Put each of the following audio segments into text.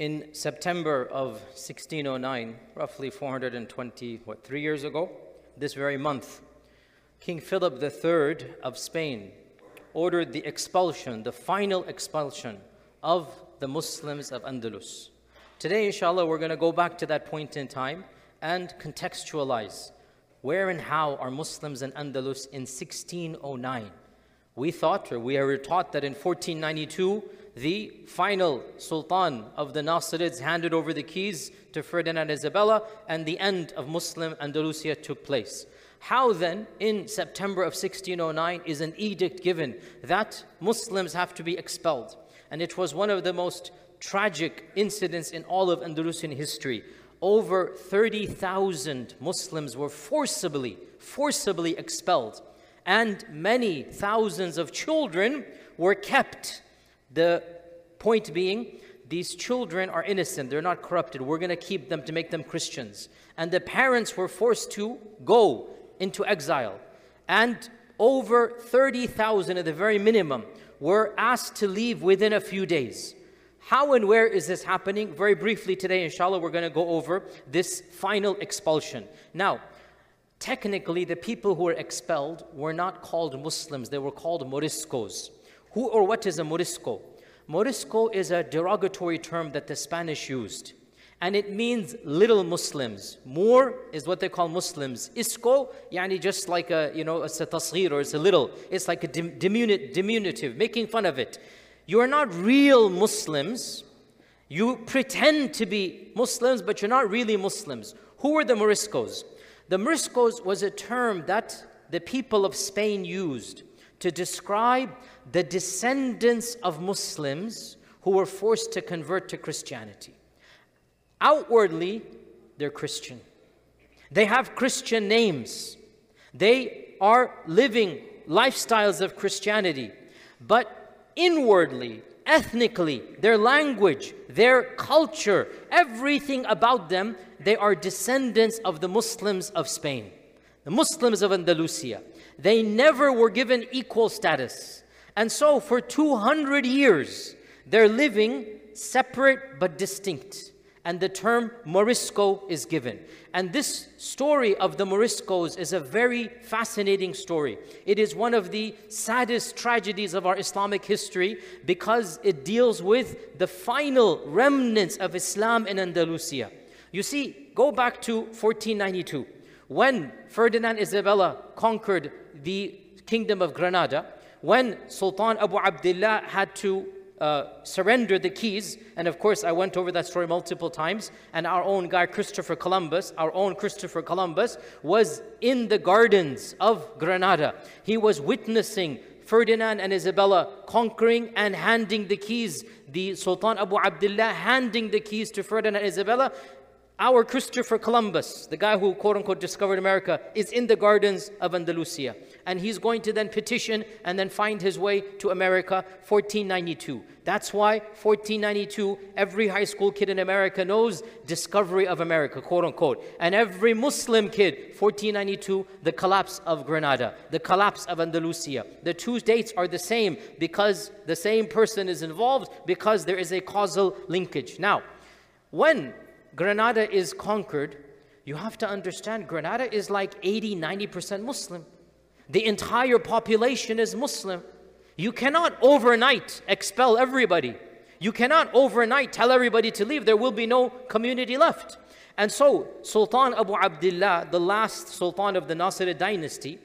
In September of 1609, roughly 3 years ago, this very month, King Philip III of Spain ordered the expulsion, the final expulsion of the Muslims of Andalus. Today, inshallah, we're going to go back to that point in time and contextualize where and how are Muslims in Andalus in 1609. We thought, or we are taught, that in 1492, the final Sultan of the Nasrids handed over the keys to Ferdinand and Isabella, and the end of Muslim Andalusia took place. How then, in September of 1609, is an edict given that Muslims have to be expelled? And it was one of the most tragic incidents in all of Andalusian history. Over 30,000 Muslims were forcibly expelled, and many thousands of children were kept. The point being, these children are innocent, they're not corrupted. We're going to keep them to make them Christians. And the parents were forced to go into exile. And over 30,000 at the very minimum were asked to leave within a few days. How and where is this happening? Very briefly today, inshallah, we're going to go over this final expulsion. Now, technically, the people who were expelled were not called Muslims. They were called Moriscos. Who or what is a Morisco? Morisco is a derogatory term that the Spanish used, and it means little Muslims. Moor is what they call Muslims. Isco, yani just like a, you know, it's a tasghir, or it's a little. It's like a diminutive, making fun of it. You are not real Muslims. You pretend to be Muslims, but you're not really Muslims. Who were the Moriscos? The Moriscos was a term that the people of Spain used to describe the descendants of Muslims who were forced to convert to Christianity. Outwardly, they're Christian. They have Christian names. They are living lifestyles of Christianity. But inwardly, ethnically, their language, their culture, everything about them, they are descendants of the Muslims of Spain, the Muslims of Andalusia. They never were given equal status. And so for 200 years, they're living separate but distinct. And the term Morisco is given. And this story of the Moriscos is a very fascinating story. It is one of the saddest tragedies of our Islamic history because it deals with the final remnants of Islam in Andalusia. You see, go back to 1492. When Ferdinand and Isabella conquered the kingdom of Granada, when Sultan Abu Abdullah had to surrender the keys, and of course I went over that story multiple times, and our own guy Christopher Columbus was in the gardens of Granada. He was witnessing Ferdinand and Isabella conquering and handing the keys, the Sultan Abu Abdullah handing the keys to Ferdinand and Isabella. Our Christopher Columbus, the guy who quote-unquote discovered America, is in the gardens of Andalusia. And he's going to then petition and then find his way to America, 1492. That's why 1492, every high school kid in America knows discovery of America, quote-unquote. And every Muslim kid, 1492, the collapse of Granada, the collapse of Andalusia. The two dates are the same because the same person is involved, because there is a causal linkage. Now, when Granada is conquered, you have to understand Granada is like 80–90% Muslim. The entire population is Muslim. You cannot overnight expel everybody. You cannot overnight tell everybody to leave. There will be no community left. And so Sultan Abu Abdullah, the last Sultan of the Nasrid dynasty,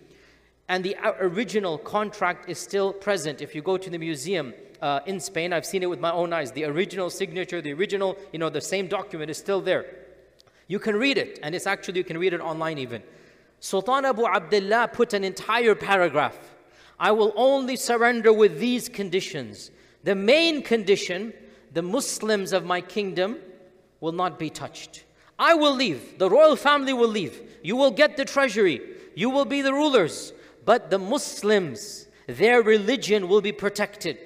and the original contract is still present. If you go to the museum in Spain, I've seen it with my own eyes. The original signature, the original, you know, the same document is still there. You can read it, and it's actually, you can read it online even. Sultan Abu Abdullah put an entire paragraph. I will only surrender with these conditions. The main condition, the Muslims of my kingdom will not be touched. I will leave. The royal family will leave. You will get the treasury. You will be the rulers. But the Muslims, their religion will be protected.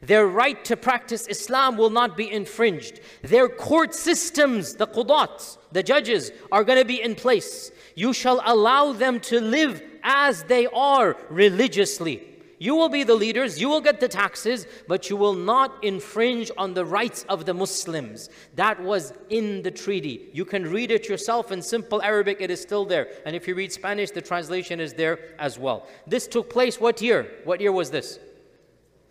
Their right to practice Islam will not be infringed. Their court systems, the qudat, the judges, are going to be in place. You shall allow them to live as they are religiously. You will be the leaders, you will get the taxes, but you will not infringe on the rights of the Muslims. That was in the treaty. You can read it yourself in simple Arabic, it is still there. And if you read Spanish, the translation is there as well. This took place what year? What year was this?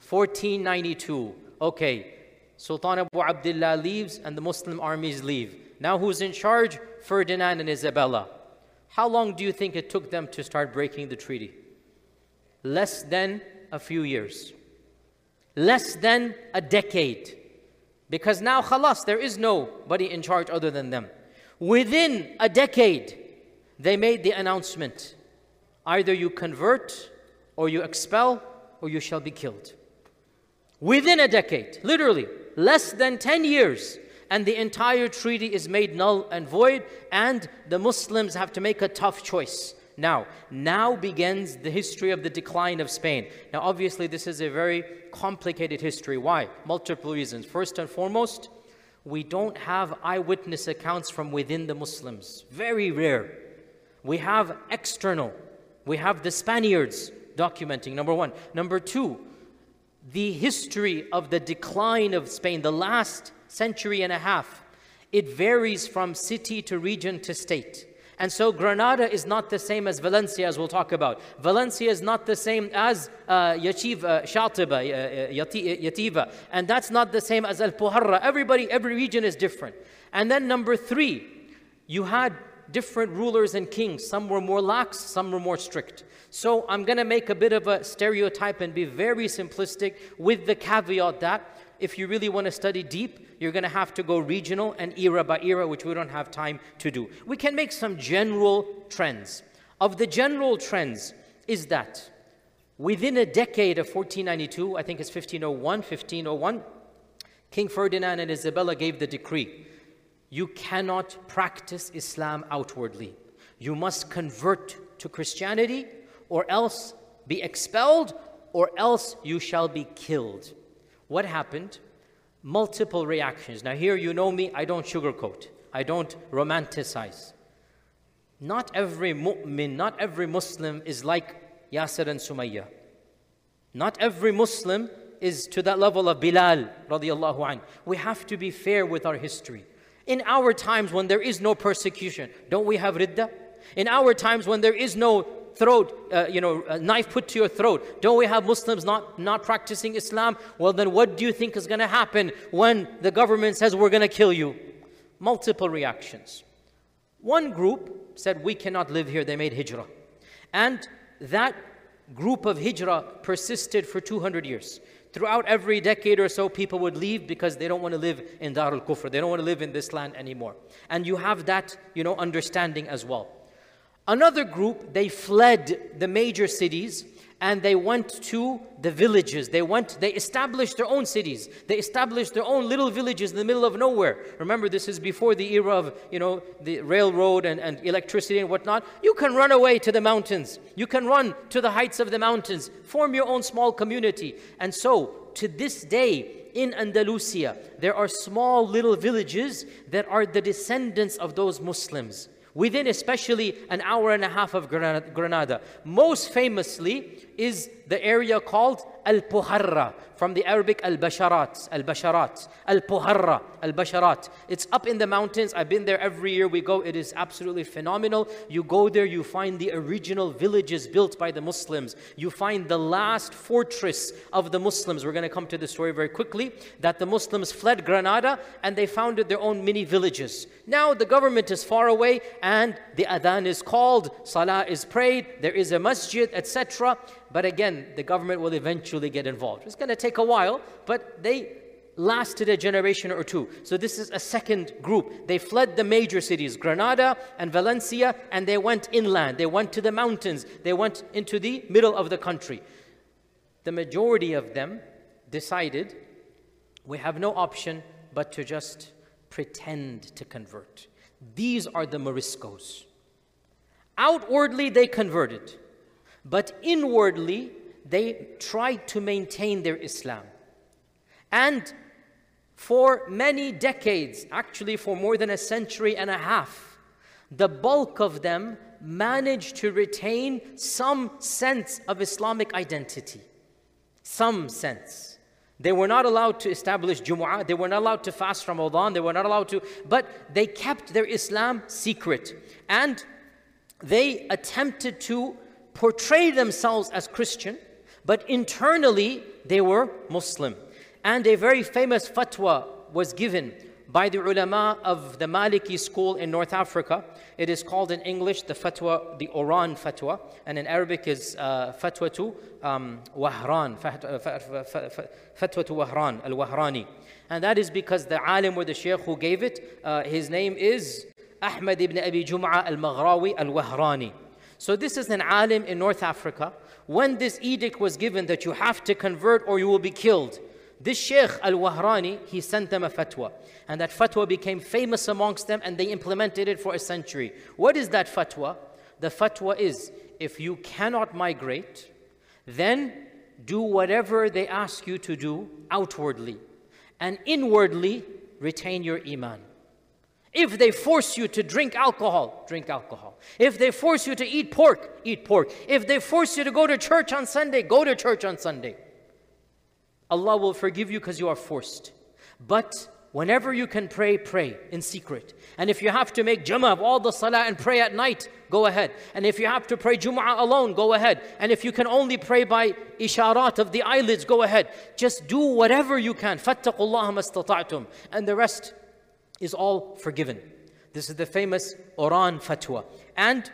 1492. Okay, Sultan Abu Abdullah leaves and the Muslim armies leave. Now who's in charge? Ferdinand and Isabella. How long do you think it took them to start breaking the treaty? Less than a few years. Less than a decade. Because now, khalas, there is nobody in charge other than them. Within a decade, they made the announcement. Either you convert, or you expel, or you shall be killed. Within a decade, literally, less than 10 years. And the entire treaty is made null and void, and the Muslims have to make a tough choice. Now begins the history of the decline of Spain. Now, obviously, this is a very complicated history. Why? Multiple reasons. First and foremost, we don't have eyewitness accounts from within the Muslims. Very rare. We have external. We have the Spaniards documenting, number one. Number two, the history of the decline of Spain, the last century and a half, it varies from city to region to state. And so Granada is not the same as Valencia, as we'll talk about. Valencia is not the same as Xàtiva. And that's not the same as Alpujarra. Every region is different. And then number three, you had different rulers and kings. Some were more lax, some were more strict. So I'm going to make a bit of a stereotype and be very simplistic, with the caveat that if you really want to study deep, you're going to have to go regional and era by era, which we don't have time to do. We can make some general trends. Of the general trends is that within a decade of 1492, I think it's 1501, King Ferdinand and Isabella gave the decree. You cannot practice Islam outwardly. You must convert to Christianity, or else be expelled, or else you shall be killed. What happened? Multiple reactions. Now here, you know me, I don't sugarcoat. I don't romanticize. Not every mu'min, not every Muslim is like Yasir and Sumayya. Not every Muslim is to that level of Bilal radiallahu anhu. We have to be fair with our history. In our times when there is no persecution, don't we have ridda? In our times when there is no throat, knife put to your throat, don't we have Muslims not practicing Islam? Well, then what do you think is going to happen when the government says we're going to kill you? Multiple reactions. One group said we cannot live here. They made hijrah. And that group of hijrah persisted for 200 years. Throughout every decade or so, people would leave because they don't want to live in Dar al-Kufr. They don't want to live in this land anymore. And you have that, understanding as well. Another group, they fled the major cities and they went to the villages. They established their own cities. They established their own little villages in the middle of nowhere. Remember, this is before the era of, the railroad and electricity and whatnot. You can run away to the mountains. You can run to the heights of the mountains. Form your own small community. And so, to this day, in Andalusia, there are small little villages that are the descendants of those Muslims, within especially an hour and a half of Granada. Most famously is the area called Alpujarra, from the Arabic Al-Basharat, Alpujarra, Al-Basharat. It's up in the mountains. I've been there every year we go. It is absolutely phenomenal. You go there, you find the original villages built by the Muslims. You find the last fortress of the Muslims. We're going to come to the story very quickly, that the Muslims fled Granada and they founded their own mini villages. Now the government is far away and the adhan is called, salah is prayed, there is a masjid, etc. But again, the government will eventually get involved. It's going to take a while, but they lasted a generation or two. So this is a second group. They fled the major cities, Granada and Valencia, and they went inland. They went to the mountains. They went into the middle of the country. The majority of them decided, we have no option but to just pretend to convert. These are the Moriscos. Outwardly, they converted. But inwardly, they tried to maintain their Islam. And for many decades, actually for more than a century and a half, the bulk of them managed to retain some sense of Islamic identity. some sense. They were not allowed to establish Jumu'ah, they were not allowed to fast Ramadan, they were not allowed to, but they kept their Islam secret. And they attempted to portray themselves as Christian, but internally they were Muslim. And a very famous fatwa was given by the ulama of the Maliki school in North Africa. It is called in English the fatwa, the Oran Fatwa, and in Arabic is fatwa to Wahran, fatwa to Wahran, al-Wahrani. And that is because the alim or the Shaykh who gave it, his name is Ahmad ibn Abi Jum'a al-Maghrawi al-Wahrani. So this is an alim in North Africa. When this edict was given that you have to convert or you will be killed, this Shaykh al-Wahrani, he sent them a fatwa. And that fatwa became famous amongst them and they implemented it for a century. What is that fatwa? The fatwa is, if you cannot migrate, then do whatever they ask you to do outwardly. And inwardly, retain your iman. If they force you to drink alcohol, drink alcohol. If they force you to eat pork, eat pork. If they force you to go to church on Sunday, go to church on Sunday. Allah will forgive you because you are forced. But whenever you can pray, pray in secret. And if you have to make Jum'ah of all the Salah and pray at night, go ahead. And if you have to pray Jum'ah alone, go ahead. And if you can only pray by Isharat of the eyelids, go ahead. Just do whatever you can. فَاتَّقُوا اللَّهَ مَسْتَطَعْتُمْ. And the rest is all forgiven. This is the famous Oran Fatwa. And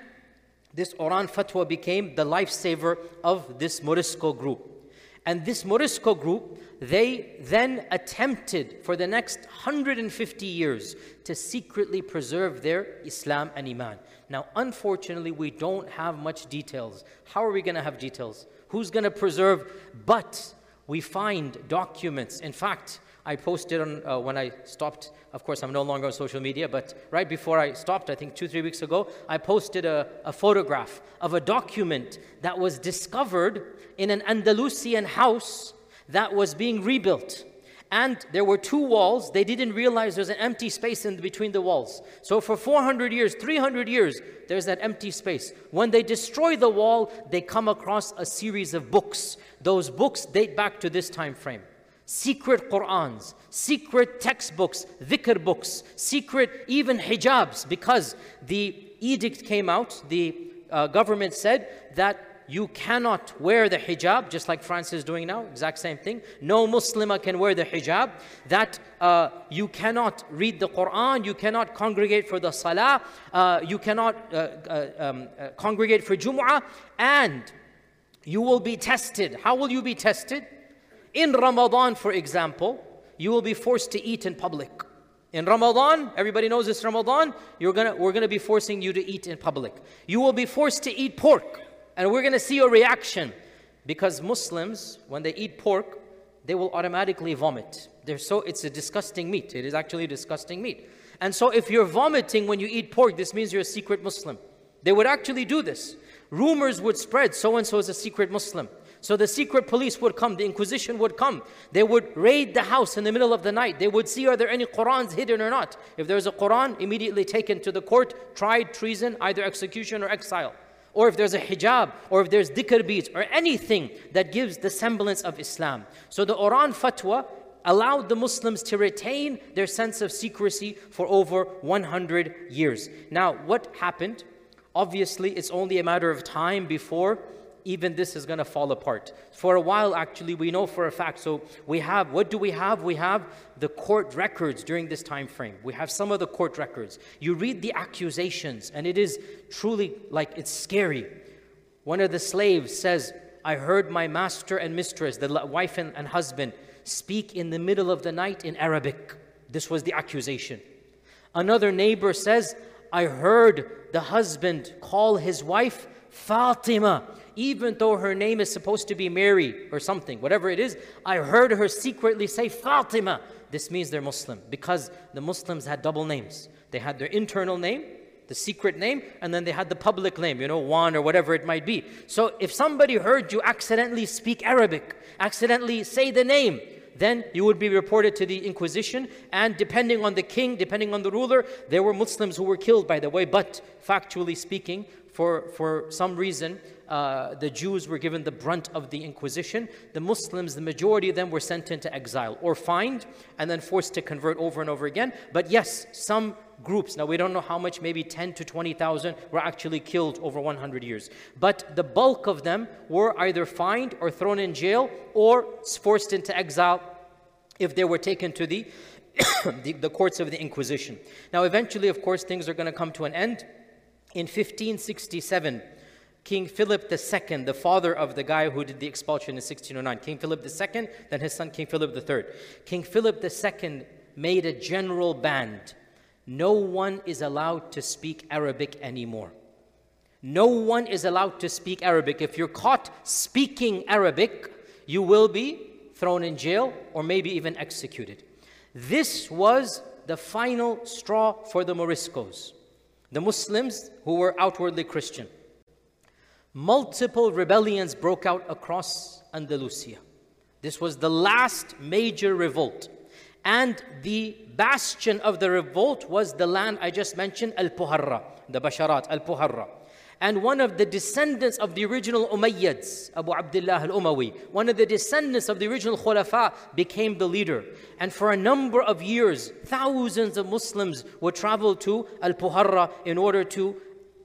this Oran Fatwa became the lifesaver of this Morisco group. And this Morisco group, they then attempted for the next 150 years to secretly preserve their Islam and Iman. Now, unfortunately, we don't have much details. How are we going to have details? Who's going to preserve? But we find documents. In fact, I posted on, when I stopped, of course I'm no longer on social media, but right before I stopped, I think 2-3 weeks ago, I posted a photograph of a document that was discovered in an Andalusian house that was being rebuilt. And there were two walls, they didn't realize there's an empty space in between the walls. So for 400 years, 300 years, there's that empty space. When they destroy the wall, they come across a series of books. Those books date back to this time frame. Secret Qur'ans, secret textbooks, dhikr books, secret even hijabs, because the edict came out, the government said that you cannot wear the hijab, just like France is doing now, exact same thing. No Muslimah can wear the hijab, that you cannot read the Qur'an, you cannot congregate for the Salah, you cannot congregate for Jum'ah, and you will be tested. How will you be tested? In Ramadan, for example, you will be forced to eat in public. In Ramadan, everybody knows it's Ramadan, we're gonna be forcing you to eat in public. You will be forced to eat pork, and we're gonna see your reaction. Because Muslims, when they eat pork, they will automatically vomit. It's a disgusting meat. It is actually a disgusting meat. And so if you're vomiting when you eat pork, this means you're a secret Muslim. They would actually do this. Rumors would spread, so-and-so is a secret Muslim. So the secret police would come, the Inquisition would come. They would raid the house in the middle of the night. They would see, are there any Qur'ans hidden or not? If there's a Qur'an, immediately taken to the court, tried, treason, either execution or exile. Or if there's a hijab, or if there's dhikr beads, or anything that gives the semblance of Islam. So the Oran Fatwa allowed the Muslims to retain their sense of secrecy for over 100 years. Now, what happened? Obviously, it's only a matter of time before even this is going to fall apart. For a while, actually, we know for a fact. So we have, what do we have? We have the court records during this time frame. We have some of the court records. You read the accusations, and it is truly, like, it's scary. One of the slaves says, I heard my master and mistress, the wife and husband, speak in the middle of the night in Arabic. This was the accusation. Another neighbor says, I heard the husband call his wife Fatima, even though her name is supposed to be Mary or something, whatever it is. I heard her secretly say Fatima. This means they're Muslim, because the Muslims had double names. They had their internal name, the secret name, and then they had the public name, you know, Juan or whatever it might be. So if somebody heard you accidentally speak Arabic, accidentally say the name, then you would be reported to the Inquisition, and depending on the king, depending on the ruler, there were Muslims who were killed, by the way, but factually speaking, for some reason, the Jews were given the brunt of the Inquisition. The Muslims, the majority of them, were sent into exile or fined and then forced to convert over and over again. But yes, some groups, now we don't know how much, maybe 10 to 20,000 were actually killed over 100 years. But the bulk of them were either fined or thrown in jail or forced into exile if they were taken to the courts of the Inquisition. Now eventually, of course, things are going to come to an end. In 1567, King Philip II, the father of the guy who did the expulsion in 1609, King Philip II, then his son King Philip III. King Philip II made a general ban. No one is allowed to speak Arabic anymore. No one is allowed to speak Arabic. If you're caught speaking Arabic, you will be thrown in jail or maybe even executed. This was the final straw for the Moriscos, the Muslims who were outwardly Christian. Multiple rebellions broke out across Andalusia. This was the last major revolt. And the bastion of the revolt was the land I just mentioned, Alpujarra, the Basharat, Alpujarra. And one of the descendants of the original Umayyads, Abu Abdullah Al-Umawi, one of the descendants of the original Khulafa, became the leader. And for a number of years, thousands of Muslims would travel to Alpujarra in order to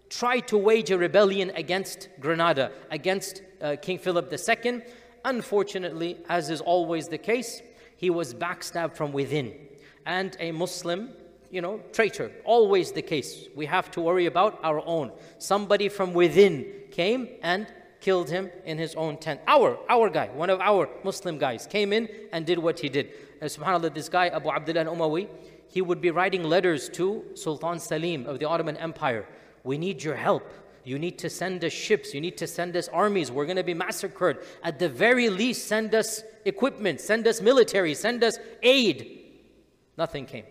try to wage a rebellion against Granada, against King Philip II. Unfortunately, as is always the case, he was backstabbed from within. And a Muslim, you know, traitor, always the case. We have to worry about our own. Somebody from within came and killed him in his own tent. Our guy, one of our Muslim guys, came in and did what he did. And subhanAllah, this guy, Abu Abdullah Al-Umawi, he would be writing letters to Sultan Salim of the Ottoman Empire. We need your help. You need to send us ships. You need to send us armies. We're going to be massacred. At the very least, send us equipment, send us military, send us aid. Nothing came.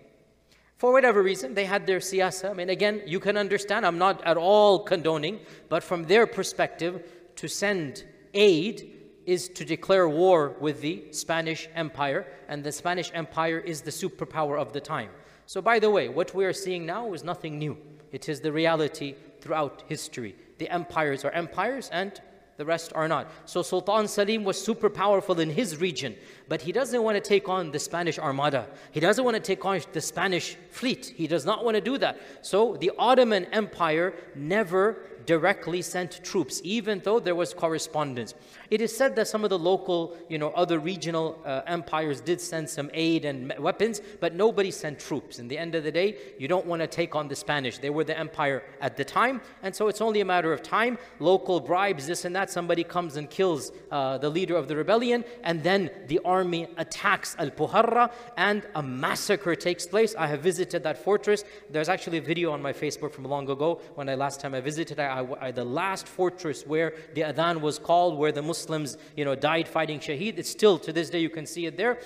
For whatever reason, they had their siyasa. I mean, again, you can understand, I'm not at all condoning, but from their perspective, to send aid is to declare war with the Spanish Empire, and the Spanish Empire is the superpower of the time. So by the way, what we are seeing now is nothing new. It is the reality throughout history. The empires are empires and the rest are not. So Sultan Salim was super powerful in his region, but he doesn't want to take on the Spanish Armada. He doesn't want to take on the Spanish fleet. He does not want to do that. So the Ottoman Empire never directly sent troops, even though there was correspondence. It is said that some of the local, you know, other regional empires did send some aid and weapons, but nobody sent troops. In the end of the day, you don't want to take on the Spanish. They were the empire at the time, and so it's only a matter of time. Local bribes, this and that. Somebody comes and kills the leader of the rebellion, and then the army attacks Alpujarra, and a massacre takes place. I have visited that fortress. There's actually a video on my Facebook from long ago when last time I visited. The last fortress where the adhan was called, where the Muslims, you know, died fighting shaheed. It's still to this day, you can see it there.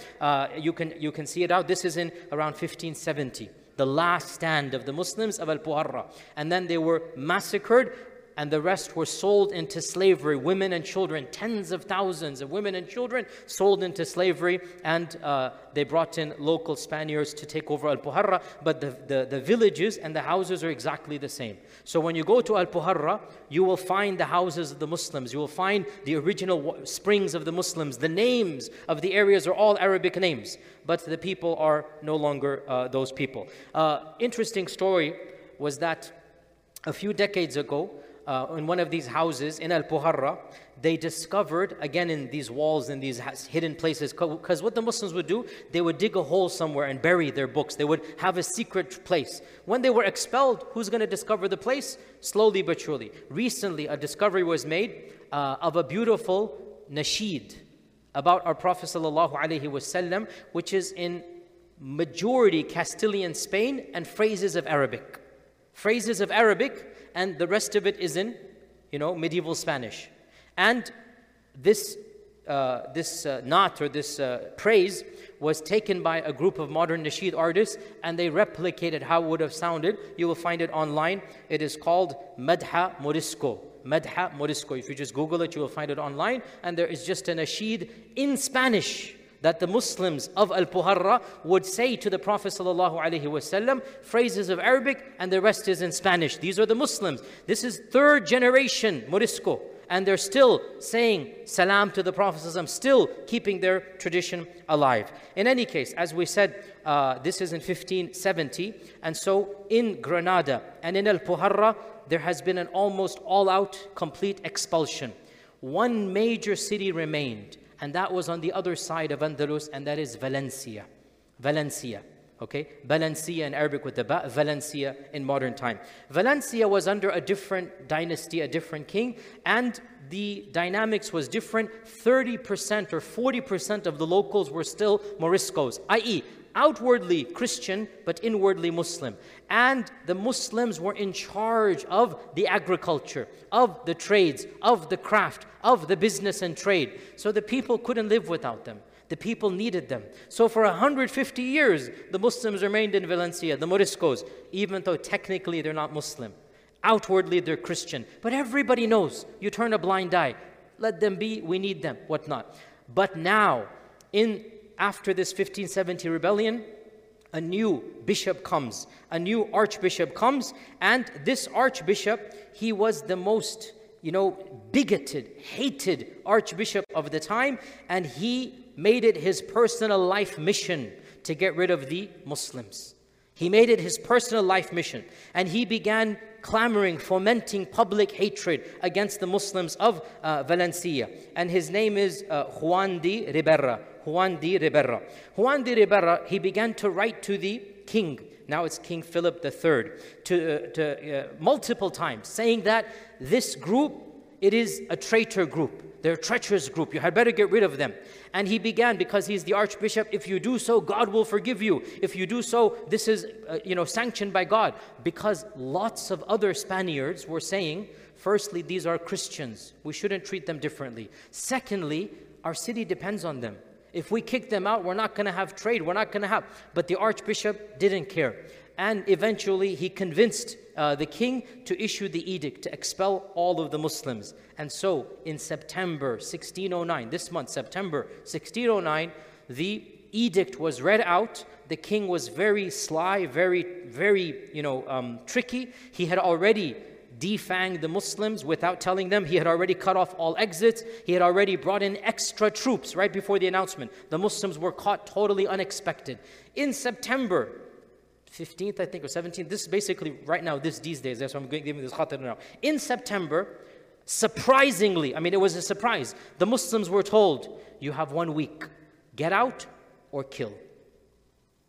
You can see it out. This is in around 1570, the last stand of the Muslims of Alpujarra, and then they were massacred, and the rest were sold into slavery. Women and children, tens of thousands of women and children sold into slavery, and they brought in local Spaniards to take over Alpujarra, but the villages and the houses are exactly the same. So when you go to Alpujarra, you will find the houses of the Muslims, you will find the original springs of the Muslims, the names of the areas are all Arabic names, but the people are no longer those people. Interesting story was that a few decades ago, in one of these houses in Alpujarra, they discovered, again in these walls, in these hidden places, because what the Muslims would do, they would dig a hole somewhere and bury their books. They would have a secret place. When they were expelled, who's going to discover the place? Slowly but surely. Recently, a discovery was made of a beautiful nasheed about our Prophet ﷺ, which is in majority Castilian Spain and phrases of Arabic. Phrases of Arabic, and the rest of it is in, you know, medieval Spanish. And this praise was taken by a group of modern nasheed artists, and they replicated how it would have sounded. You will find it online. It is called Madha Morisco. Madha Morisco. If you just Google it, you will find it online. And there is just a nasheed in Spanish that the Muslims of Alpujarra would say to the Prophet ﷺ, phrases of Arabic and the rest is in Spanish. These are the Muslims. This is third generation Morisco, and they're still saying salam to the Prophet ﷺ, still keeping their tradition alive. In any case, as we said, this is in 1570, and so in Granada and in Alpujarra, there has been an almost all-out complete expulsion. One major city remained, and that was on the other side of Andalus, and that is Valencia. Valencia, okay? Valencia in Arabic with the ba, Valencia in modern time. Valencia was under a different dynasty, a different king, and the dynamics was different. 30% or 40% of the locals were still Moriscos, i.e., outwardly Christian, but inwardly Muslim. And the Muslims were in charge of the agriculture, of the trades, of the craft, of the business and trade. So the people couldn't live without them. The people needed them. So for 150 years, the Muslims remained in Valencia, the Moriscos, even though technically they're not Muslim. Outwardly, they're Christian. But everybody knows, you turn a blind eye. Let them be, we need them, whatnot. But now, after this 1570 rebellion, a new bishop comes, a new archbishop comes, and this archbishop, he was the most, bigoted, hated archbishop of the time, and he made it his personal life mission to get rid of the Muslims. He made it his personal life mission, and he began clamoring, fomenting public hatred against the Muslims of Valencia. And his name is Juan de Ribera. Juan de Ribera. Juan de Ribera, he began to write to the king, now it's King Philip III, multiple times, saying that this group, it is a traitor group. They're a treacherous group. You had better get rid of them. And he began, because he's the archbishop, if you do so, God will forgive you. If you do so, this is, sanctioned by God. Because lots of other Spaniards were saying, firstly, these are Christians. We shouldn't treat them differently. Secondly, our city depends on them. If we kick them out, we're not going to have trade. We're not going to have. But the archbishop didn't care. And eventually, he convinced the king to issue the edict, to expel all of the Muslims. And so, in September 1609, this month, September 1609, the edict was read out. The king was very sly, very, tricky. He had already defanged the Muslims without telling them. He had already cut off all exits. He had already brought in extra troops right before the announcement. The Muslims were caught totally unexpected. In September 15th, I think, or 17th, this is basically right now, these days, that's why I'm giving this khatir now. In September, surprisingly, it was a surprise, the Muslims were told, you have 1 week, get out or kill.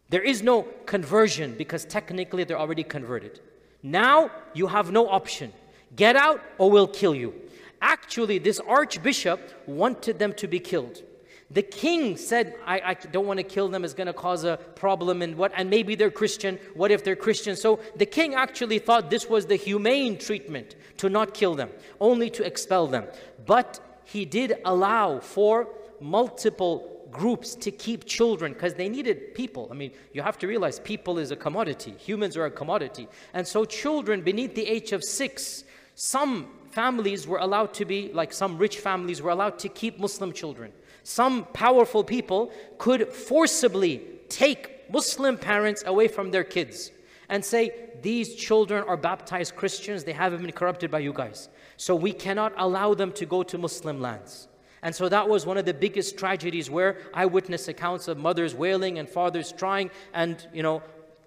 There is no conversion, because technically they're already converted. Now, you have no option, get out or we'll kill you. Actually, this archbishop wanted them to be killed. The king said, I don't want to kill them, it's going to cause a problem, and maybe they're Christian, what if they're Christian? So the king actually thought this was the humane treatment, to not kill them, only to expel them. But he did allow for multiple groups to keep children, because they needed people. You have to realize people is a commodity, humans are a commodity. And so children beneath the age of 6, some families were allowed to be, like some rich families were allowed to keep Muslim children. Some powerful people could forcibly take Muslim parents away from their kids and say, these children are baptized Christians, they haven't been corrupted by you guys. So we cannot allow them to go to Muslim lands. And so that was one of the biggest tragedies, where eyewitness accounts of mothers wailing and fathers trying, and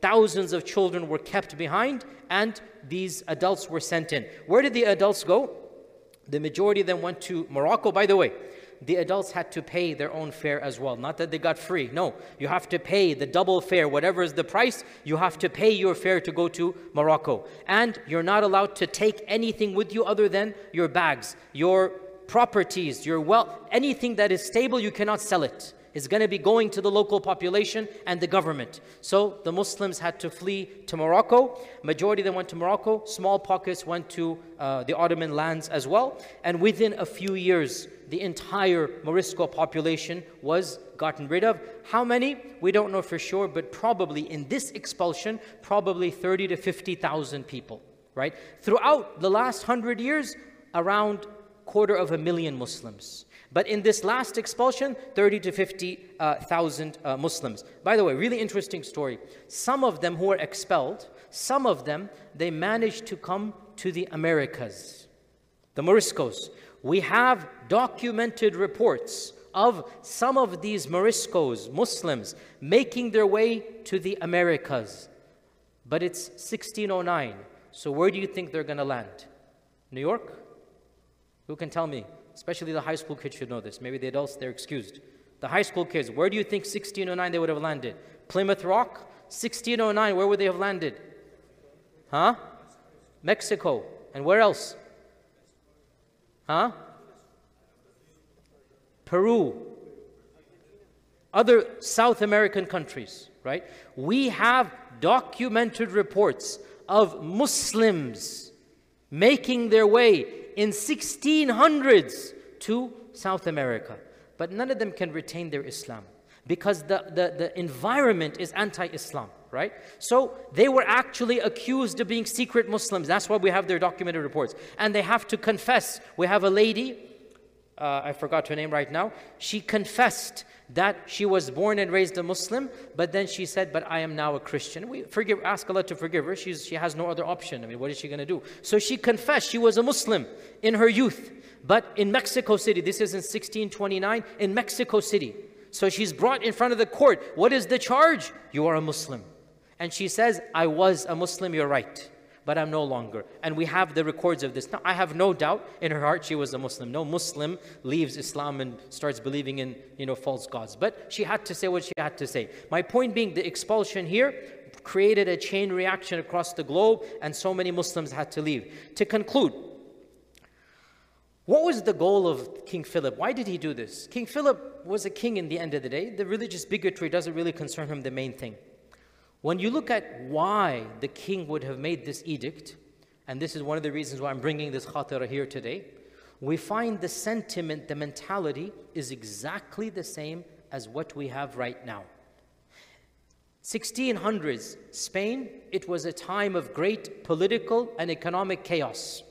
thousands of children were kept behind, and these adults were sent in. Where did the adults go? The majority of them went to Morocco, by the way. The adults had to pay their own fare as well. Not that they got free. No, you have to pay the double fare. Whatever is the price, you have to pay your fare to go to Morocco. And you're not allowed to take anything with you other than your bags, your properties, your wealth. Anything that is stable, you cannot sell it. It's going to be going to the local population and the government. So the Muslims had to flee to Morocco. Majority of them went to Morocco. Small pockets went to the Ottoman lands as well. And within a few years, the entire Morisco population was gotten rid of. How many? We don't know for sure, but probably in this expulsion, probably 30 to 50,000 people, right? Throughout the last 100 years, around 250,000 Muslims. But in this last expulsion, 30 to 50,000 Muslims. By the way, really interesting story. Some of them who were expelled, some of them, they managed to come to the Americas, the Moriscos. We have documented reports of some of these Moriscos, Muslims, making their way to the Americas. But it's 1609, so where do you think they're going to land? New York? Who can tell me? Especially the high school kids should know this. Maybe the adults, they're excused. The high school kids, where do you think 1609 they would have landed? Plymouth Rock? 1609, where would they have landed? Huh? Mexico. And where else? Huh? Peru. Other South American countries, right? We have documented reports of Muslims making their way in 1600s to South America. But none of them can retain their Islam because the environment is anti-Islam, right? So they were actually accused of being secret Muslims. That's why we have their documented reports. And they have to confess. We have a lady, I forgot her name right now. She confessed that she was born and raised a Muslim, but then she said, but I am now a Christian. We forgive, ask Allah to forgive her. She has no other option. I mean, what is she going to do? So she confessed she was a Muslim in her youth, but in Mexico City, this is in 1629, in Mexico City. So she's brought in front of the court. What is the charge? You are a Muslim. And she says, I was a Muslim, you're right, but I'm no longer. And we have the records of this. Now, I have no doubt in her heart she was a Muslim. No Muslim leaves Islam and starts believing in, you know, false gods. But she had to say what she had to say. My point being, the expulsion here created a chain reaction across the globe, and so many Muslims had to leave. To conclude, what was the goal of King Philip? Why did he do this? King Philip was a king in the end of the day. The religious bigotry doesn't really concern him, the main thing. When you look at why the king would have made this edict, and this is one of the reasons why I'm bringing this Xàtiva here today, we find the sentiment, the mentality is exactly the same as what we have right now. 1600s, Spain, it was a time of great political and economic chaos.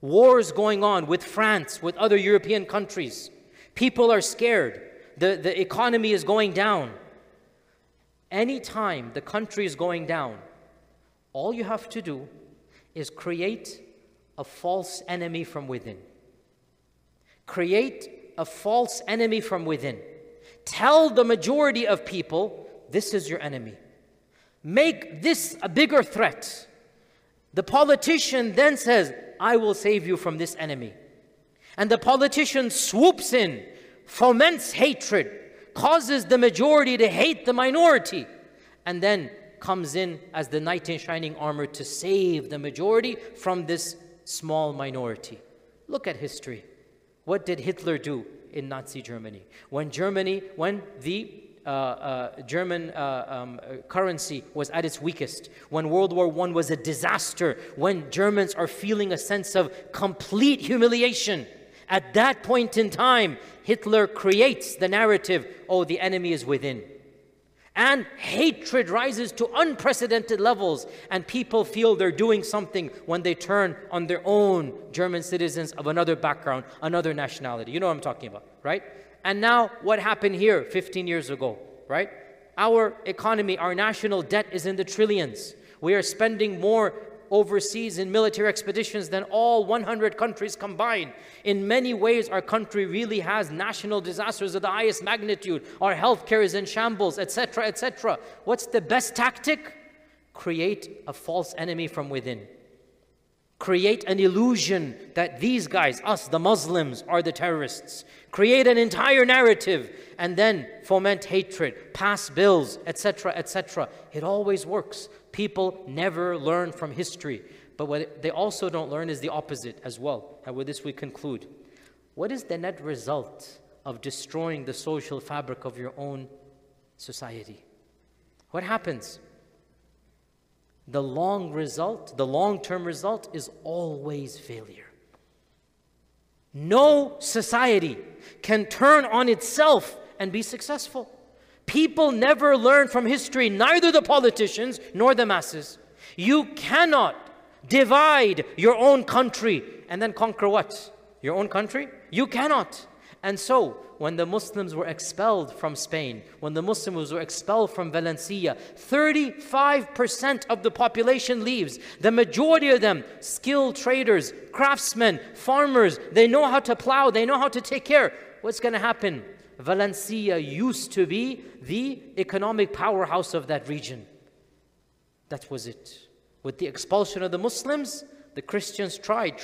Wars going on with France, with other European countries. People are scared. The economy is going down. Anytime the country is going down, all you have to do is create a false enemy from within. Create a false enemy from within. Tell the majority of people, this is your enemy. Make this a bigger threat. The politician then says, I will save you from this enemy. And the politician swoops in, foments hatred, causes the majority to hate the minority, and then comes in as the knight in shining armor to save the majority from this small minority. Look at history. What did Hitler do in Nazi Germany? When the German currency was at its weakest, when World War I was a disaster, when Germans are feeling a sense of complete humiliation, at that point in time, Hitler creates the narrative, oh, the enemy is within. And hatred rises to unprecedented levels, and people feel they're doing something when they turn on their own German citizens of another background, another nationality. You know what I'm talking about, right? And now what happened here 15 years ago, right? Our economy, our national debt is in the trillions. We are spending more overseas in military expeditions than all 100 countries combined. In many ways, our country really has national disasters of the highest magnitude. Our healthcare is in shambles, etc., etc. What's the best tactic? Create a false enemy from within. Create an illusion that these guys, us, the Muslims, are the terrorists. Create an entire narrative and then foment hatred, pass bills, etc., etc. It always works. People never learn from history. But what they also don't learn is the opposite as well. And with this we conclude. What is the net result of destroying the social fabric of your own society? What happens? The long result, the long-term result is always failure. No society can turn on itself and be successful. People never learn from history, neither the politicians nor the masses. You cannot divide your own country and then conquer what? your own country? You cannot. And so, when the Muslims were expelled from Spain, when the Muslims were expelled from Valencia, 35% of the population leaves. The majority of them, skilled traders, craftsmen, farmers, they know how to plow, they know how to take care. What's going to happen? Valencia used to be the economic powerhouse of that region. That was it. With the expulsion of the Muslims, the Christians tried,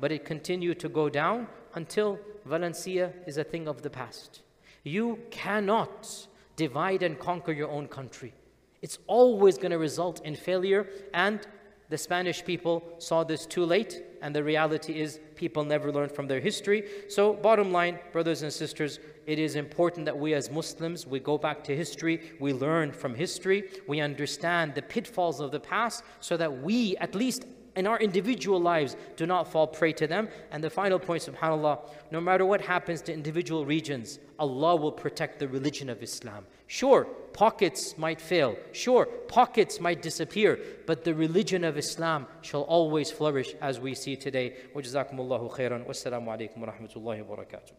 but it continued to go down until Valencia is a thing of the past. You cannot divide and conquer your own country. It's always going to result in failure, and the Spanish people saw this too late, and the reality is people never learn from their history. So bottom line, brothers and sisters, it is important that we as Muslims, we go back to history, we learn from history, we understand the pitfalls of the past so that we, at least in our individual lives, do not fall prey to them. And the final point, subhanAllah, no matter what happens to individual regions, Allah will protect the religion of Islam. Sure, pockets might fail. Sure, pockets might disappear. But the religion of Islam shall always flourish as we see today. Wa jazakumullahu khairan. Wassalamu alaikum wa rahmatullahi wa barakatuh.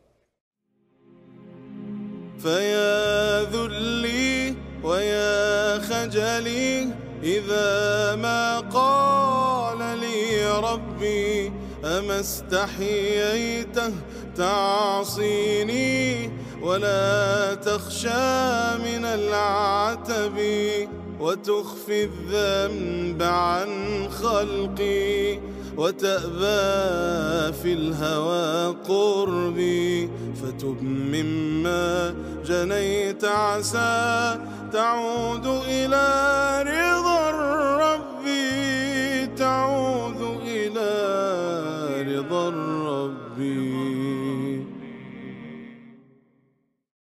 فيا ذلي ويا خجلي إذا ما قال لي ربي أما استحييته تعصيني ولا تخشى من العتب وتخفي الذنب عن خلقي وتأبى في الهوى قربي فتب مما جنيت عسى تعود إلى